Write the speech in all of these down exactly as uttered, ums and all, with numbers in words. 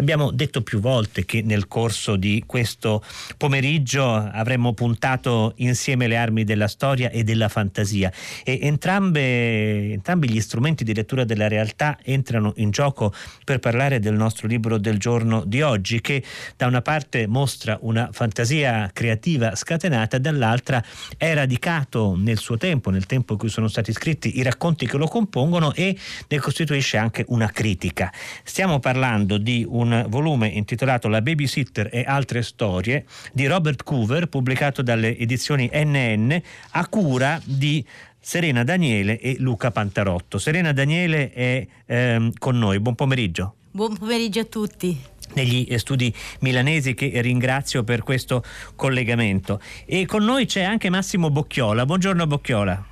Abbiamo detto più volte che nel corso di questo pomeriggio avremmo puntato insieme le armi della storia e della fantasia, e entrambe, entrambi gli strumenti di lettura della realtà entrano in gioco per parlare del nostro libro del giorno di oggi, che da una parte mostra una fantasia creativa scatenata, dall'altra è radicato nel suo tempo, nel tempo in cui sono stati scritti i racconti che lo compongono, e ne costituisce anche una critica. Stiamo parlando di un un volume intitolato La babysitter e altre storie di Robert Coover, pubblicato dalle edizioni N N, a cura di Serena Daniele e Luca Pantarotto. Serena Daniele è ehm, con noi, buon pomeriggio. Buon pomeriggio a tutti. Negli studi milanesi, che ringrazio per questo collegamento. E con noi c'è anche Massimo Bocchiola. Buongiorno Bocchiola.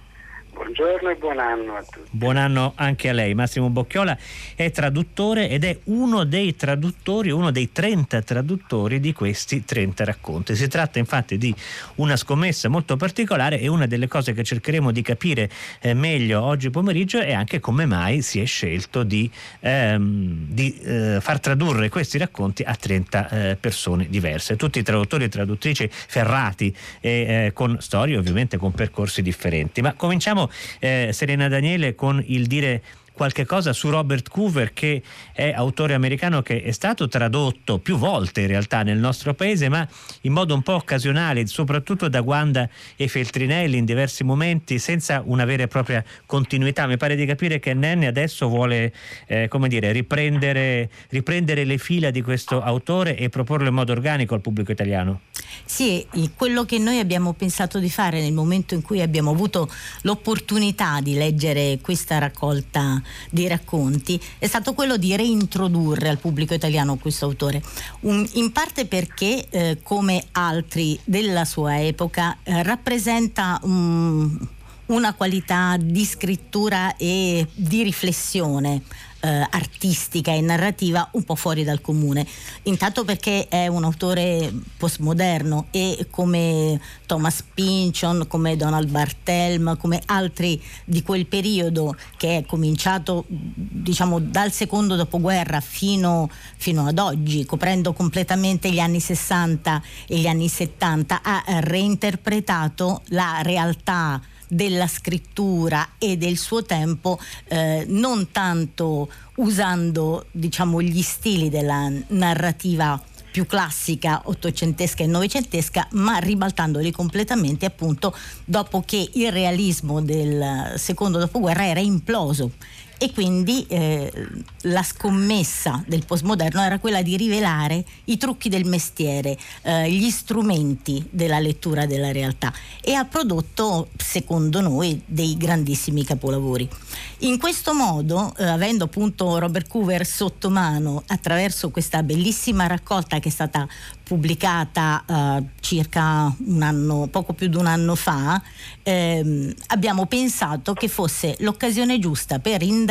Buongiorno e buon anno a tutti. Buon anno anche a lei. Massimo Bocchiola è traduttore ed è uno dei traduttori, uno dei trenta traduttori di questi trenta racconti. Si tratta infatti di una scommessa molto particolare, e una delle cose che cercheremo di capire eh, meglio oggi pomeriggio è anche come mai si è scelto di, ehm, di eh, far tradurre questi racconti a trenta eh, persone diverse. Tutti traduttori e traduttrici ferrati, e eh, con storie ovviamente con percorsi differenti. Ma cominciamo Eh, Serena Daniele con il dire qualche cosa su Robert Coover, che è autore americano che è stato tradotto più volte in realtà nel nostro paese, ma in modo un po' occasionale, soprattutto da Guanda e Feltrinelli in diversi momenti, senza una vera e propria continuità. Mi pare di capire che N N adesso vuole eh, come dire, riprendere, riprendere le fila di questo autore e proporlo in modo organico al pubblico italiano. Sì, quello che noi abbiamo pensato di fare nel momento in cui abbiamo avuto l'opportunità di leggere questa raccolta di racconti è stato quello di reintrodurre al pubblico italiano questo autore, um, in parte perché eh, come altri della sua epoca eh, rappresenta um, una qualità di scrittura e di riflessione eh, artistica e narrativa un po' fuori dal comune, intanto perché è un autore postmoderno, e come Thomas Pynchon, come Donald Barthelme, come altri di quel periodo che è cominciato diciamo dal secondo dopoguerra fino, fino ad oggi, coprendo completamente gli anni sessanta e gli anni settanta, ha reinterpretato la realtà della scrittura e del suo tempo, eh, non tanto usando diciamo gli stili della narrativa più classica ottocentesca e novecentesca, ma ribaltandoli completamente, appunto dopo che il realismo del secondo dopoguerra era imploso, e quindi eh, la scommessa del postmoderno era quella di rivelare i trucchi del mestiere, eh, gli strumenti della lettura della realtà, e ha prodotto secondo noi dei grandissimi capolavori. In questo modo, eh, avendo appunto Robert Coover sotto mano attraverso questa bellissima raccolta che è stata pubblicata eh, circa un anno, poco più di un anno fa, ehm, abbiamo pensato che fosse l'occasione giusta per indagare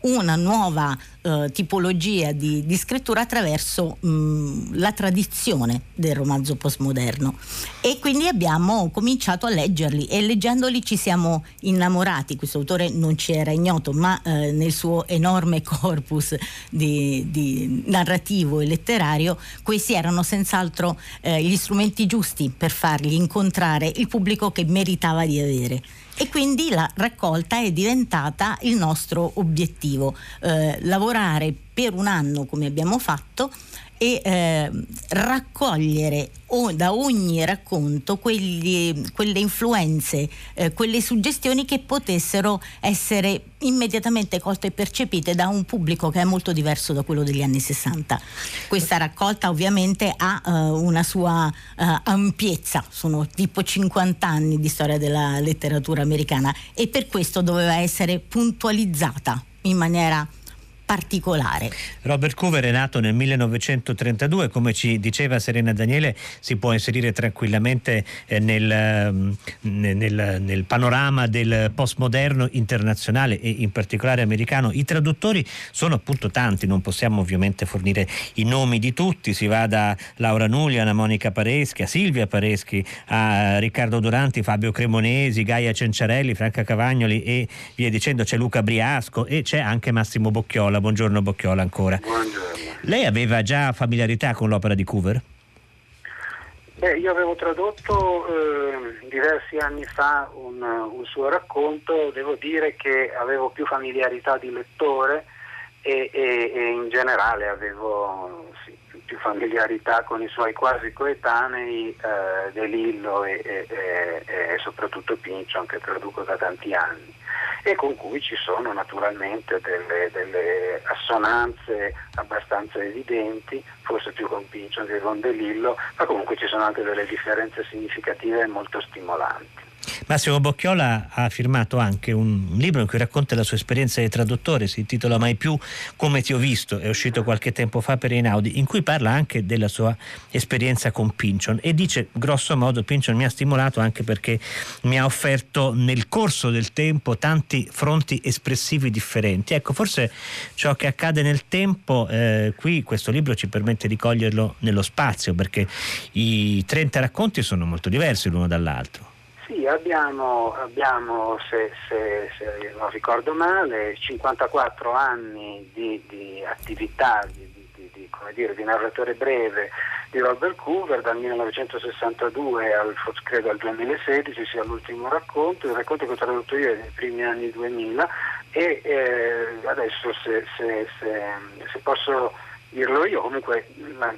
una nuova eh, tipologia di, di scrittura attraverso mh, la tradizione del romanzo postmoderno, e quindi abbiamo cominciato a leggerli, e leggendoli ci siamo innamorati. Questo autore non ci era ignoto, ma eh, nel suo enorme corpus di, di narrativo e letterario questi erano senz'altro eh, gli strumenti giusti per fargli incontrare il pubblico che meritava di avere, e quindi la raccolta è diventata il nostro obiettivo, eh, lavorare per un anno come abbiamo fatto, e eh, raccogliere o, da ogni racconto quelli, quelle influenze, eh, quelle suggestioni che potessero essere immediatamente colte e percepite da un pubblico che è molto diverso da quello degli anni sessanta. Questa raccolta ovviamente ha eh, una sua eh, ampiezza, sono tipo cinquanta anni di storia della letteratura americana, e per questo doveva essere puntualizzata in maniera particolare. Robert Coover è nato nel millenovecentotrentadue, come ci diceva Serena Daniele, si può inserire tranquillamente nel, nel, nel panorama del postmoderno internazionale e in particolare americano. I traduttori sono appunto tanti, non possiamo ovviamente fornire i nomi di tutti, si va da Laura Nulli a Monica Pareschi, a Silvia Pareschi, a Riccardo Duranti, Fabio Cremonesi, Gaia Cenciarelli, Franca Cavagnoli e via dicendo. C'è Luca Briasco e c'è anche Massimo Bocchiola. Buongiorno Bocchiola ancora. Buongiorno. Lei aveva già familiarità con l'opera di Coover? Beh, io avevo tradotto eh, diversi anni fa un, un suo racconto. Devo dire che avevo più familiarità di lettore e, e, e in generale avevo sì, più familiarità con i suoi quasi coetanei, eh, DeLillo e, e, e, e soprattutto Pynchon, che traduco da tanti anni, e con cui ci sono naturalmente delle, delle assonanze abbastanza evidenti, forse più con Pynchon che con DeLillo, ma comunque ci sono anche delle differenze significative e molto stimolanti. Massimo Bocchiola ha firmato anche un libro in cui racconta la sua esperienza di traduttore, si intitola Mai più come ti ho visto, è uscito qualche tempo fa per Einaudi, in cui parla anche della sua esperienza con Pynchon e dice grosso modo: Pynchon mi ha stimolato anche perché mi ha offerto nel corso del tempo tanti fronti espressivi differenti. Ecco, forse ciò che accade nel tempo eh, qui questo libro ci permette di coglierlo nello spazio, perché i trenta racconti sono molto diversi l'uno dall'altro. Sì, abbiamo, abbiamo se, se, se non ricordo male, cinquantaquattro anni di, di attività, di, di, di, come dire, di narratore breve di Robert Coover, dal millenovecentosessantadue al, credo al duemilasedici, sia l'ultimo racconto, il racconto che ho tradotto io nei primi anni duemila, e eh, adesso se, se, se, se posso dirlo io, comunque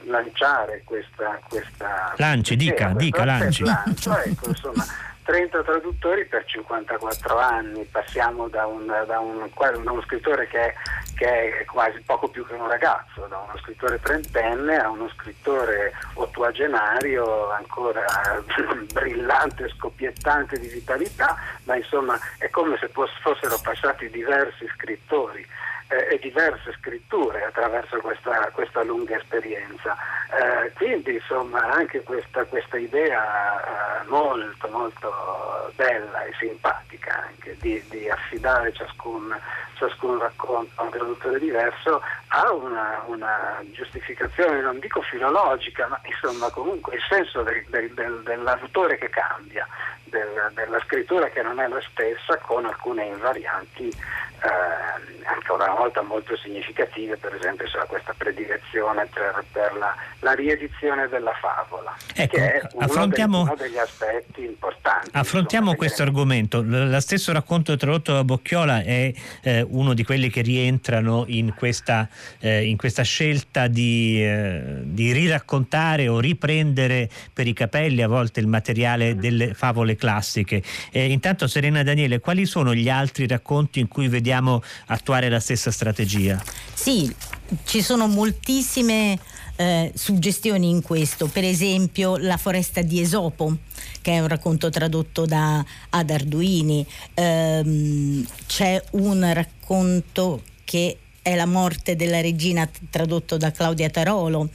lanciare questa... questa lanci, dica, dica, lanci. Lancio, ecco, insomma... trenta traduttori per cinquantaquattro anni, passiamo da, un, da, un, da uno scrittore che è, che è quasi poco più che un ragazzo, da uno scrittore trentenne a uno scrittore ottuagenario ancora brillante, scoppiettante di vitalità, ma insomma è come se fossero passati diversi scrittori eh, e diverse scritture attraverso questa, questa lunga esperienza. Eh, quindi insomma anche questa, questa idea eh, molto molto bella e simpatica anche di, di affidare ciascun, ciascun racconto a un traduttore diverso ha una, una giustificazione, non dico filologica, ma insomma comunque il senso del, del, del, dell'autore che cambia, del, della scrittura che non è la stessa, con alcune varianti eh, anche una volta molto significative, per esempio questa predilezione per, per la, la riedizione della favola, ecco, che è uno, affrontiamo... dei, uno degli aspetti importanti. Affrontiamo questo argomento. Lo stesso racconto tradotto da Bocchiola è eh, uno di quelli che rientrano in questa, eh, in questa scelta di, eh, di riraccontare o riprendere per i capelli a volte il materiale delle favole classiche. Eh, intanto Serena Daniele, quali sono gli altri racconti in cui vediamo attuare la stessa strategia? Sì, ci sono moltissime eh, suggestioni in questo, per esempio La foresta di Esopo, che è un racconto tradotto da ad Arduini, ehm, c'è un racconto che è La morte della regina, tradotto da Claudia Tarolo.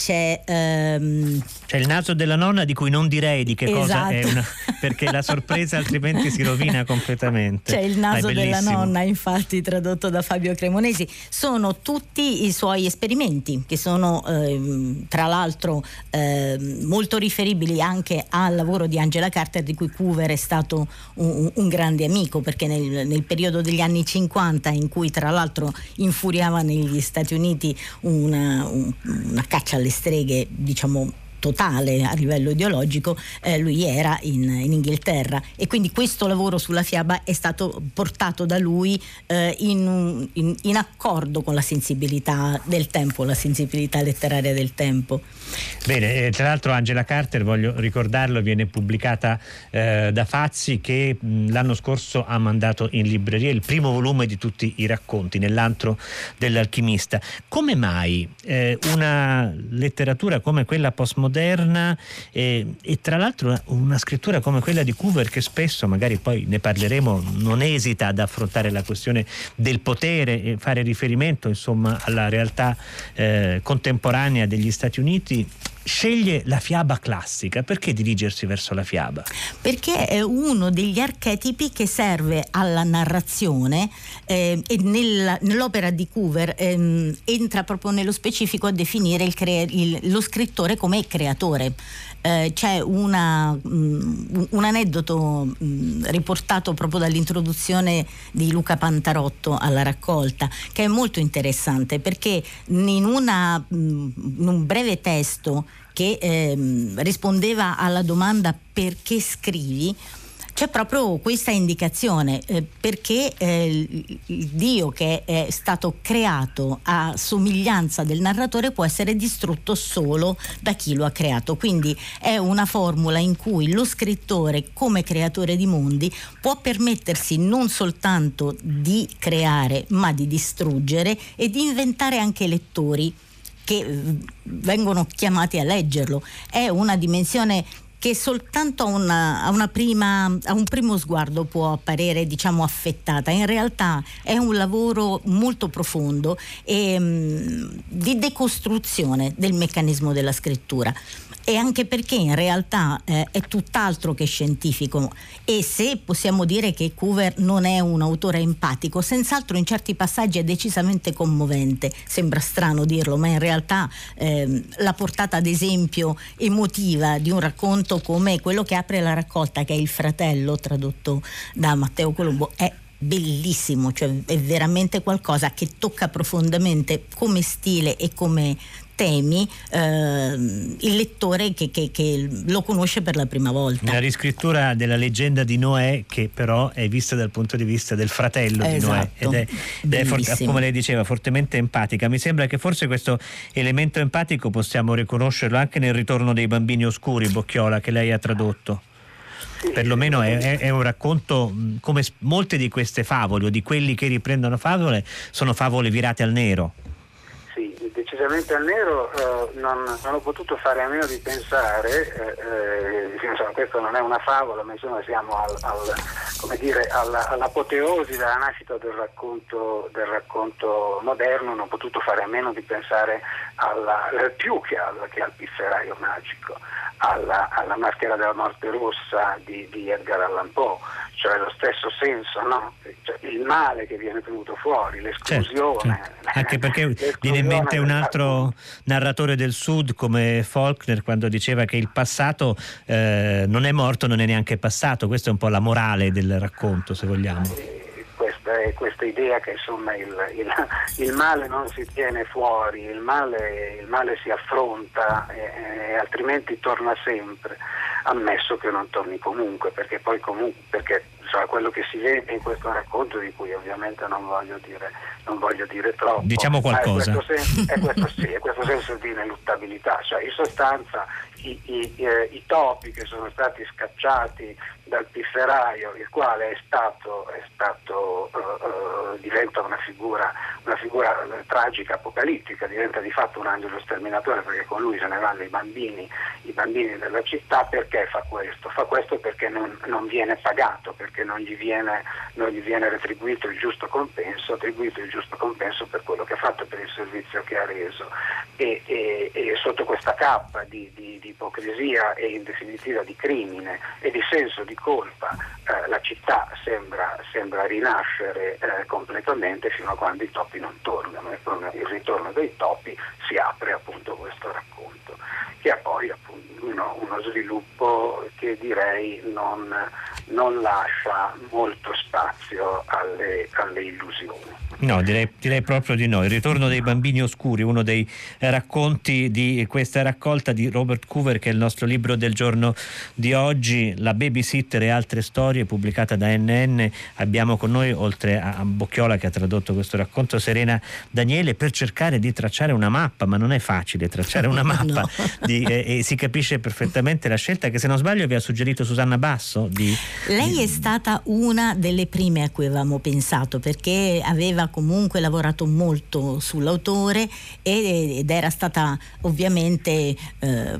C'è, um... c'è Il naso della nonna, di cui non direi di che esatto. cosa è una, perché la sorpresa altrimenti si rovina completamente. C'è Il naso della nonna, infatti, tradotto da Fabio Cremonesi. Sono tutti i suoi esperimenti che sono ehm, tra l'altro ehm, molto riferibili anche al lavoro di Angela Carter, di cui Coover è stato un, un grande amico, perché nel, nel periodo degli anni cinquanta, in cui tra l'altro infuriava negli Stati Uniti una, un, una caccia alle streghe, diciamo totale a livello ideologico, eh, lui era in, in Inghilterra, e quindi questo lavoro sulla fiaba è stato portato da lui eh, in, in, in accordo con la sensibilità del tempo, la sensibilità letteraria del tempo. Bene, eh, tra l'altro Angela Carter, voglio ricordarlo, viene pubblicata eh, da Fazzi, che mh, l'anno scorso ha mandato in libreria il primo volume di tutti i racconti, Nell'antro dell'alchimista. Come mai eh, una letteratura come quella postmoderna moderna eh, e tra l'altro una, una scrittura come quella di Coover, che spesso, magari poi ne parleremo, non esita ad affrontare la questione del potere e fare riferimento insomma alla realtà eh, contemporanea degli Stati Uniti, sceglie la fiaba classica. Perché dirigersi verso la fiaba? Perché è uno degli archetipi che serve alla narrazione eh, e nella, nell'opera di Coover eh, entra proprio nello specifico a definire il crea- il, lo scrittore come creatore. Eh, c'è una, mh, un aneddoto mh, riportato proprio dall'introduzione di Luca Pantarotto alla raccolta, che è molto interessante, perché in, una, mh, in un breve testo che ehm, rispondeva alla domanda perché scrivi, c'è proprio questa indicazione, eh, perché eh, il Dio che è stato creato a somiglianza del narratore può essere distrutto solo da chi lo ha creato. Quindi è una formula in cui lo scrittore, come creatore di mondi, può permettersi non soltanto di creare, ma di distruggere e di inventare anche lettori che vengono chiamati a leggerlo. È una dimensione che soltanto a, una, a, una prima, a un primo sguardo può apparire, diciamo, affettata. In realtà è un lavoro molto profondo e, mh, di decostruzione del meccanismo della scrittura, e anche perché in realtà eh, è tutt'altro che scientifico. E se possiamo dire che Coover non è un autore empatico, senz'altro in certi passaggi è decisamente commovente. Sembra strano dirlo, ma in realtà eh, la portata, ad esempio, emotiva di un racconto come quello che apre la raccolta, che è Il fratello, tradotto da Matteo Colombo, è bellissimo, cioè è veramente qualcosa che tocca profondamente come stile e come temi eh, il lettore che, che, che lo conosce per la prima volta. La riscrittura della leggenda di Noè, che però è vista dal punto di vista del fratello, esatto, di Noè, ed è, è for- come lei diceva, fortemente empatica. Mi sembra che forse questo elemento empatico possiamo riconoscerlo anche nel Ritorno dei bambini oscuri, Bocchiola, che lei ha tradotto. Perlomeno è, è un racconto, come molte di queste favole, o di quelli che riprendono favole, sono favole virate al nero. Sì, decisamente al nero. Eh, non, non ho potuto fare a meno di pensare, eh, insomma, questo non è una favola, ma insomma siamo al, al, come dire, alla, all'apoteosi della nascita del racconto, del racconto moderno. Non ho potuto fare a meno di pensare alla, più che al, che al pifferaio magico, alla, alla Maschera della morte rossa di, di Edgar Allan Poe, cioè lo stesso senso, no? Cioè, il male che viene tenuto fuori, l'esclusione. Certo, certo. Anche perché viene in mente un altro narratore del Sud come Faulkner, quando diceva che il passato eh, non è morto, non è neanche passato. Questa è un po' la morale del racconto, se vogliamo. Questa idea che insomma il, il, il male non si tiene fuori, il male, il male si affronta, e, e altrimenti torna sempre, ammesso che non torni comunque, perché poi comunque perché insomma, quello che si vede in questo racconto, di cui ovviamente non voglio dire, non voglio dire troppo, diciamo qualcosa, è questo senso, è questo, sì, è questo senso di ineluttabilità, cioè in sostanza I, i, eh, i topi che sono stati scacciati dal pifferaio, il quale è stato, è stato eh, eh, diventa una figura, una figura tragica, apocalittica, diventa di fatto un angelo sterminatore, perché con lui se ne vanno i bambini, i bambini della città. Perché fa questo? Fa questo perché non, non viene pagato, perché non gli viene, non gli viene retribuito il giusto compenso, attribuito il giusto compenso per quello che ha fatto, per il servizio che ha reso. E, e, e sotto questa cappa di, di, di ipocrisia e in definitiva di crimine e di senso di colpa, eh, la città sembra, sembra rinascere eh, completamente, fino a quando i topi non tornano, e con il ritorno dei topi si apre appunto questo racconto, che ha poi appunto uno, uno sviluppo che direi non, non lascia molto spazio alle, alle illusioni. No, direi, direi proprio di no. Il ritorno dei bambini oscuri, uno dei racconti di questa raccolta di Robert Coover, che è il nostro libro del giorno di oggi, La babysitter e altre storie, pubblicata da N N. Abbiamo con noi, oltre a Bocchiola che ha tradotto questo racconto, Serena Daniele, per cercare di tracciare una mappa, ma non è facile tracciare una mappa, no. di, eh, e si capisce perfettamente la scelta che, se non sbaglio, vi ha suggerito Susanna Basso. Di, Lei di... è stata una delle prime a cui avevamo pensato, perché aveva comunque lavorato molto sull'autore ed era stata ovviamente eh,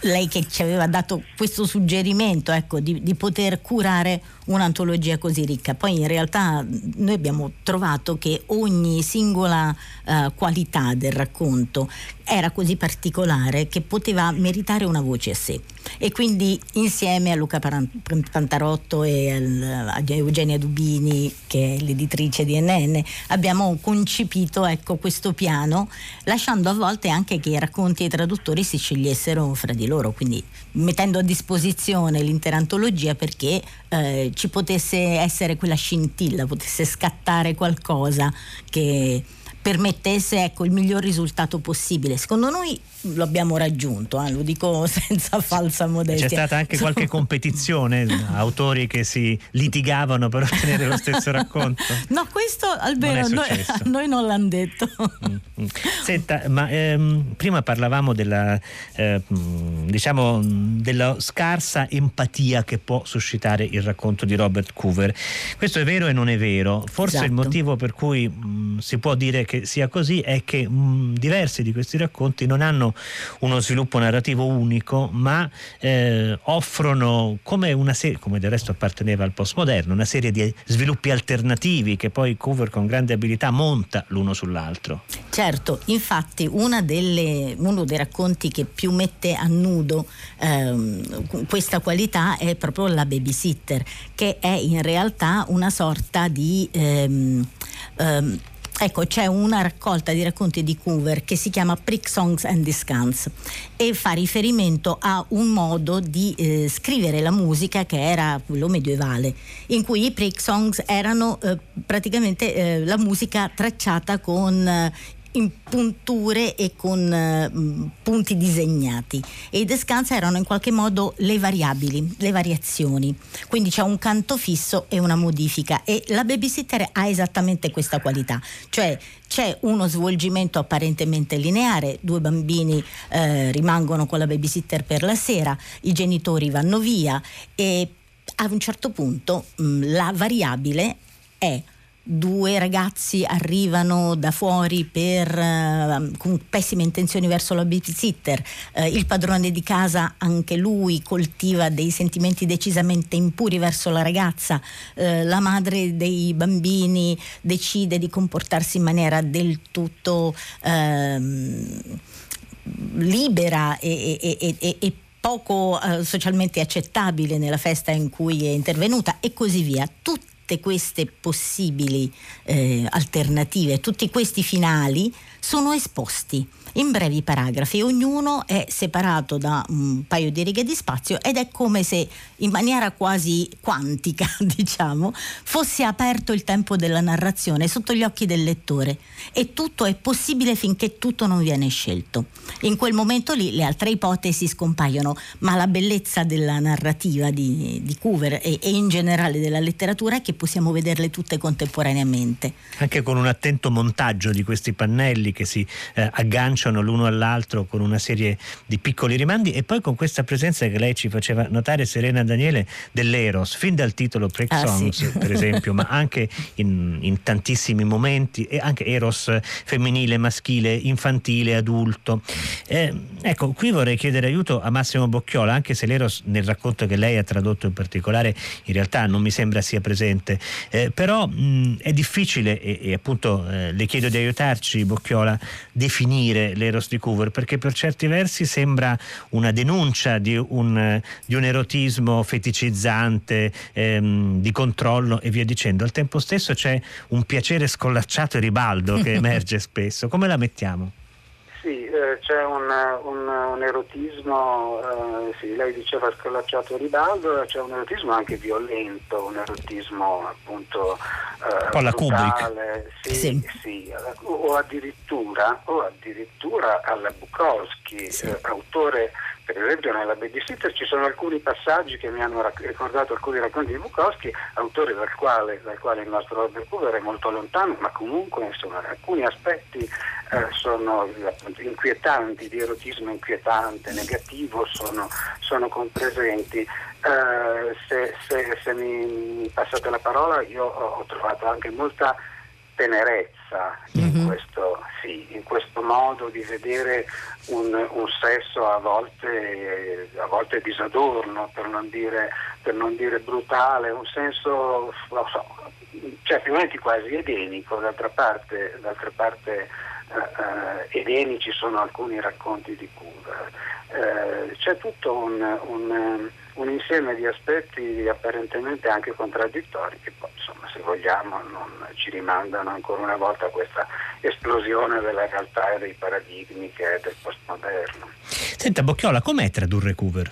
lei che ci aveva dato questo suggerimento, ecco, di, di poter curare un'antologia così ricca. Poi in realtà noi abbiamo trovato che ogni singola eh, qualità del racconto era così particolare che poteva meritare una voce a sé, e quindi insieme a Luca Pantarotto e al, a Eugenia Dubini, che è l'editrice di N N, abbiamo concepito ecco questo piano, lasciando a volte anche che i racconti e i traduttori si scegliessero fra di loro, quindi mettendo a disposizione l'intera antologia perché eh, ci potesse essere quella scintilla, potesse scattare qualcosa che permettesse ecco il miglior risultato possibile. Secondo noi lo abbiamo raggiunto, eh, lo dico senza falsa modestia. C'è stata anche qualche competizione, autori che si litigavano per ottenere lo stesso racconto? No, questo almeno noi, a noi non l'hanno detto. Senta, ma ehm, prima parlavamo della eh, diciamo della scarsa empatia che può suscitare il racconto di Robert Coover. Questo è vero e non è vero. Forse esatto. Il motivo per cui mh, si può dire che sia così è che mh, diversi di questi racconti non hanno uno sviluppo narrativo unico, ma eh, offrono, come una serie, come del resto apparteneva al postmoderno, una serie di sviluppi alternativi che poi Coover con grande abilità monta l'uno sull'altro. Certo, infatti una delle, uno dei racconti che più mette a nudo ehm, questa qualità è proprio La babysitter, che è in realtà una sorta di ehm, ehm, Ecco, c'è una raccolta di racconti di Coover che si chiama Prick Songs and Discants e fa riferimento a un modo di eh, scrivere la musica che era quello medievale, in cui i prick songs erano eh, praticamente eh, la musica tracciata con eh, in punture e con eh, punti disegnati, e i descans erano in qualche modo le variabili, le variazioni, quindi c'è un canto fisso e una modifica, e La babysitter ha esattamente questa qualità, cioè c'è uno svolgimento apparentemente lineare, due bambini eh, rimangono con la babysitter per la sera, i genitori vanno via e a un certo punto mh, la variabile è: due ragazzi arrivano da fuori per, eh, con pessime intenzioni verso la babysitter, eh, il padrone di casa anche lui coltiva dei sentimenti decisamente impuri verso la ragazza, eh, la madre dei bambini decide di comportarsi in maniera del tutto eh, libera e, e, e, e, e poco eh, socialmente accettabile nella festa in cui è intervenuta, e così via. Tutti Tutte queste possibili eh, alternative, tutti questi finali sono esposti in brevi paragrafi, ognuno è separato da un paio di righe di spazio, ed è come se in maniera quasi quantica, diciamo, fosse aperto il tempo della narrazione sotto gli occhi del lettore, e tutto è possibile finché tutto non viene scelto. In quel momento lì le altre ipotesi scompaiono, ma la bellezza della narrativa di, di Coover e, e in generale della letteratura è che possiamo vederle tutte contemporaneamente. Anche con un attento montaggio di questi pannelli che si eh, agganciano l'uno all'altro con una serie di piccoli rimandi, e poi con questa presenza che lei ci faceva notare, Serena Daniele, dell'eros, fin dal titolo Prick ah, Songs sì. per esempio, ma anche in, in tantissimi momenti, e anche eros femminile, maschile, infantile, adulto. Eh, ecco, qui vorrei chiedere aiuto a Massimo Bocchiola, anche se l'eros nel racconto che lei ha tradotto in particolare in realtà non mi sembra sia presente, eh, però mh, è difficile, e, e appunto eh, le chiedo di aiutarci, Bocchiola, definire l'eros di Coover, perché per certi versi sembra una denuncia di un, di un erotismo feticizzante, ehm, di controllo e via dicendo. Al tempo stesso c'è un piacere scollacciato e ribaldo che emerge spesso. Come la mettiamo? Sì, eh, c'è un, un, un erotismo, eh, sì, lei diceva scollacciato ribaldo, c'è un erotismo anche violento, un erotismo appunto eh, un po' alla Kubrick, sì, sì. Sì, o addirittura, o addirittura alla Bukowski, sì. eh, autore. Per esempio nella babysitter ci sono alcuni passaggi che mi hanno ricordato alcuni racconti di Bukowski, autore dal quale, dal quale il nostro Robert Coover è molto lontano, ma comunque insomma alcuni aspetti eh, sono inquietanti, di erotismo inquietante, negativo, sono, sono compresenti. Eh, se, se, se mi passate la parola, io ho, ho trovato anche molta tenerezza mm-hmm. in questo, sì, in questo modo di vedere un, un sesso a volte a volte disadorno, per non dire per non dire brutale, un senso non so, cioè più o meno quasi edenico. D'altra parte d'altra parte Uh, edenici sono alcuni racconti di Coover. Uh, c'è tutto un, un, un insieme di aspetti apparentemente anche contraddittori che poi, insomma, se vogliamo, non ci rimandano ancora una volta a questa esplosione della realtà e dei paradigmi che è del postmoderno. Senta Bocchiola, com'è tradurre Coover?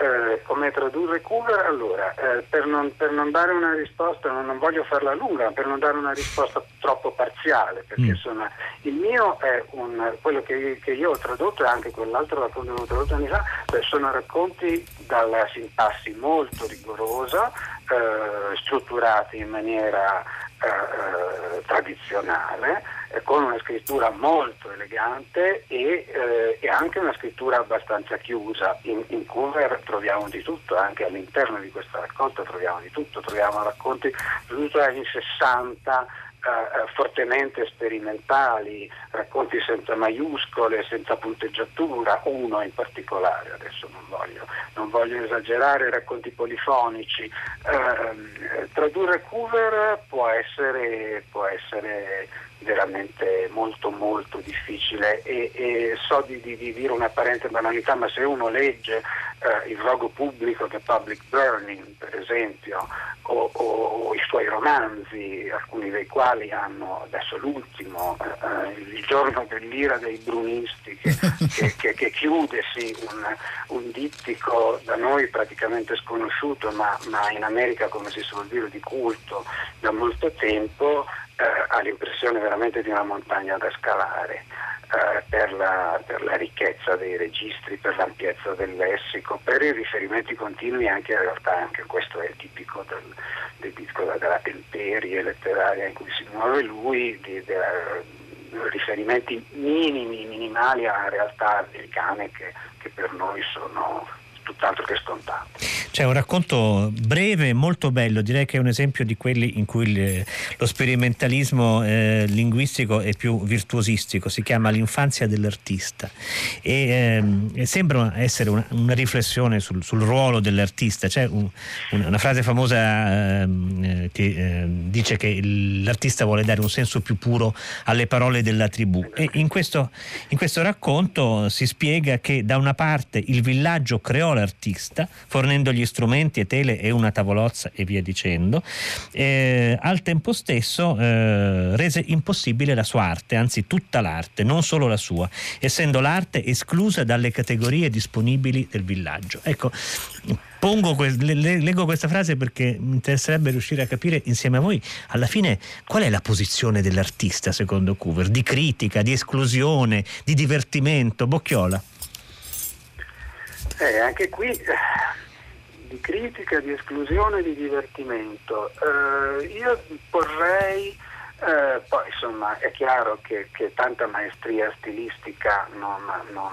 Eh, come tradurre Coover? Allora, eh, per, non, per non dare una risposta, non, non voglio farla lunga, per non dare una risposta troppo parziale, perché mm. insomma il mio è un, quello che, che io ho tradotto e anche quell'altro racconto che ho tradotto anni fa, eh, sono racconti dalla sintassi molto rigorosa, eh, strutturati in maniera eh, tradizionale, eh, con una scrittura molto elegante e, eh, e anche una scrittura abbastanza chiusa. In, in Coover troviamo di tutto, anche all'interno di questa raccolta troviamo di tutto, troviamo racconti soprattutto dagli anni sessanta, eh, fortemente sperimentali, racconti senza maiuscole, senza punteggiatura, uno in particolare, adesso non voglio, non voglio esagerare, racconti polifonici. Eh, tradurre Coover può essere, può essere veramente molto molto difficile e, e so di, di, di dire un'apparente banalità, ma se uno legge eh, il rogo pubblico The Public Burning, per esempio, o, o, o i suoi romanzi, alcuni dei quali hanno, adesso l'ultimo, eh, Il giorno dell'ira dei brunisti, che, che, che, che chiude sì, un, un dittico da noi praticamente sconosciuto, ma, ma in America, come si suol dire, di culto da molto tempo, Eh, ha l'impressione veramente di una montagna da scalare, eh, per, la, per la ricchezza dei registri, per l'ampiezza del lessico, per i riferimenti continui, anche in realtà anche questo è tipico del, del, del, della temperie letteraria in cui si muove lui, di, de, riferimenti minimi, minimali a realtà americane che, che per noi sono tutt'altro che scontato. C'è un racconto breve, molto bello, direi che è un esempio di quelli in cui lo sperimentalismo eh, linguistico è più virtuosistico, si chiama L'infanzia dell'artista e eh, sembra essere una, una riflessione sul, sul ruolo dell'artista. C'è un, una frase famosa eh, che eh, dice che l'artista vuole dare un senso più puro alle parole della tribù, e in questo, in questo racconto si spiega che da una parte il villaggio creò l'artista, fornendogli strumenti e tele e una tavolozza e via dicendo, eh, al tempo stesso eh, rese impossibile la sua arte, anzi tutta l'arte, non solo la sua, essendo l'arte esclusa dalle categorie disponibili del villaggio. Ecco, pongo que- le- le- leggo questa frase perché mi interesserebbe riuscire a capire insieme a voi alla fine qual è la posizione dell'artista secondo Coover, di critica, di esclusione, di divertimento. Bocchiola. Eh, anche qui di critica, di esclusione, di divertimento. Eh, io porrei, eh, poi insomma è chiaro che, che tanta maestria stilistica non, non,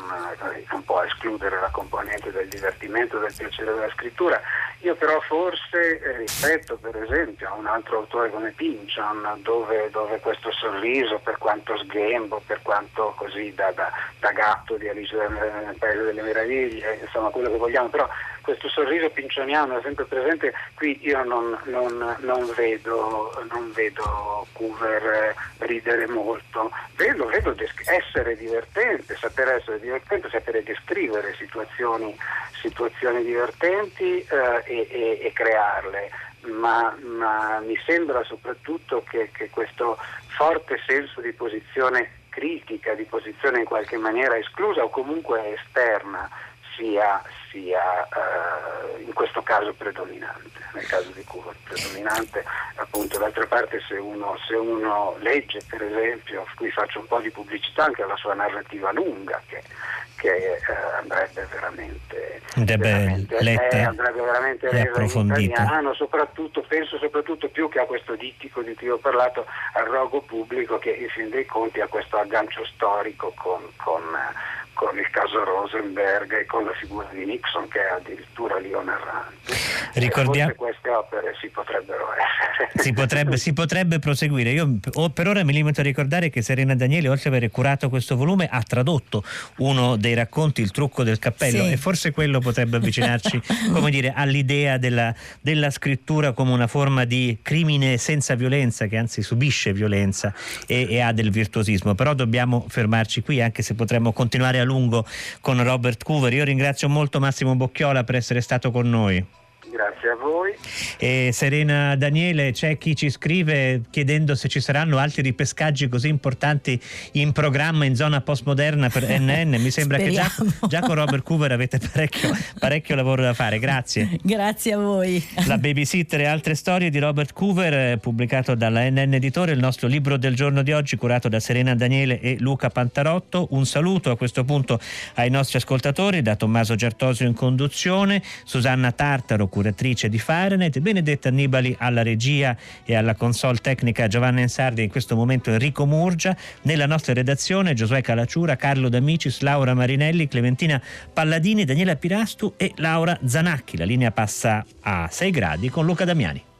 non può escludere la componente del divertimento, del piacere della scrittura. Io però forse eh, rispetto per esempio a un altro autore come Pynchon, dove, dove questo sorriso, per quanto sghembo, per quanto così da, da, da gatto di Alice nel Paese delle Meraviglie, insomma quello che vogliamo, però questo sorriso pincioniano è sempre presente. Qui io non, non, non vedo non vedo Coover ridere molto, vedo, vedo desc- essere divertente, saper essere divertente, sapere descrivere situazioni, situazioni divertenti eh, e, e, e crearle, ma, ma mi sembra soprattutto che, che questo forte senso di posizione critica, di posizione in qualche maniera esclusa o comunque esterna, sia, sia uh, in questo caso predominante, nel caso di Coover predominante. Appunto, d'altra parte se uno, se uno legge per esempio, qui faccio un po' di pubblicità anche alla sua narrativa lunga che, che uh, andrebbe veramente, veramente letta, eh, andrebbe veramente resa in italiano, soprattutto, penso soprattutto più che a questo dittico di cui ho parlato, al rogo pubblico, che in fin dei conti ha questo aggancio storico con, con con il caso famoso Rosenberg e con la figura di Nixon che è addirittura lì narrante. Ricordiamo... queste opere si potrebbero essere. Si potrebbe, si potrebbe proseguire. Io per ora mi limito a ricordare che Serena Danieli, oltre ad aver curato questo volume, ha tradotto uno dei racconti, Il trucco del cappello, sì. E forse quello potrebbe avvicinarci come dire, all'idea della, della scrittura come una forma di crimine senza violenza, che anzi subisce violenza e, e ha del virtuosismo. Però dobbiamo fermarci qui, anche se potremmo continuare a lungo con Robert Coover. Io ringrazio molto Massimo Bocchiola per essere stato con noi. Grazie a voi. E Serena Daniele, c'è chi ci scrive chiedendo se ci saranno altri ripescaggi così importanti in programma in zona postmoderna per N N. Mi sembra che già, già con Robert Coover avete parecchio, parecchio lavoro da fare. Grazie. Grazie a voi. La babysitter e altre storie di Robert Coover, pubblicato dalla N N Editore, il nostro libro del giorno di oggi curato da Serena Daniele e Luca Pantarotto. Un saluto a questo punto ai nostri ascoltatori da Tommaso Gertosio in conduzione, Susanna Tartaro curatrice di Fahrenheit, Benedetta Annibali alla regia e alla console tecnica, Giovanna Ensardi, in questo momento Enrico Murgia, nella nostra redazione Giosuè Calaciura, Carlo D'Amicis, Laura Marinelli, Clementina Palladini, Daniela Pirastu e Laura Zanacchi. La linea passa a sei gradi con Luca Damiani.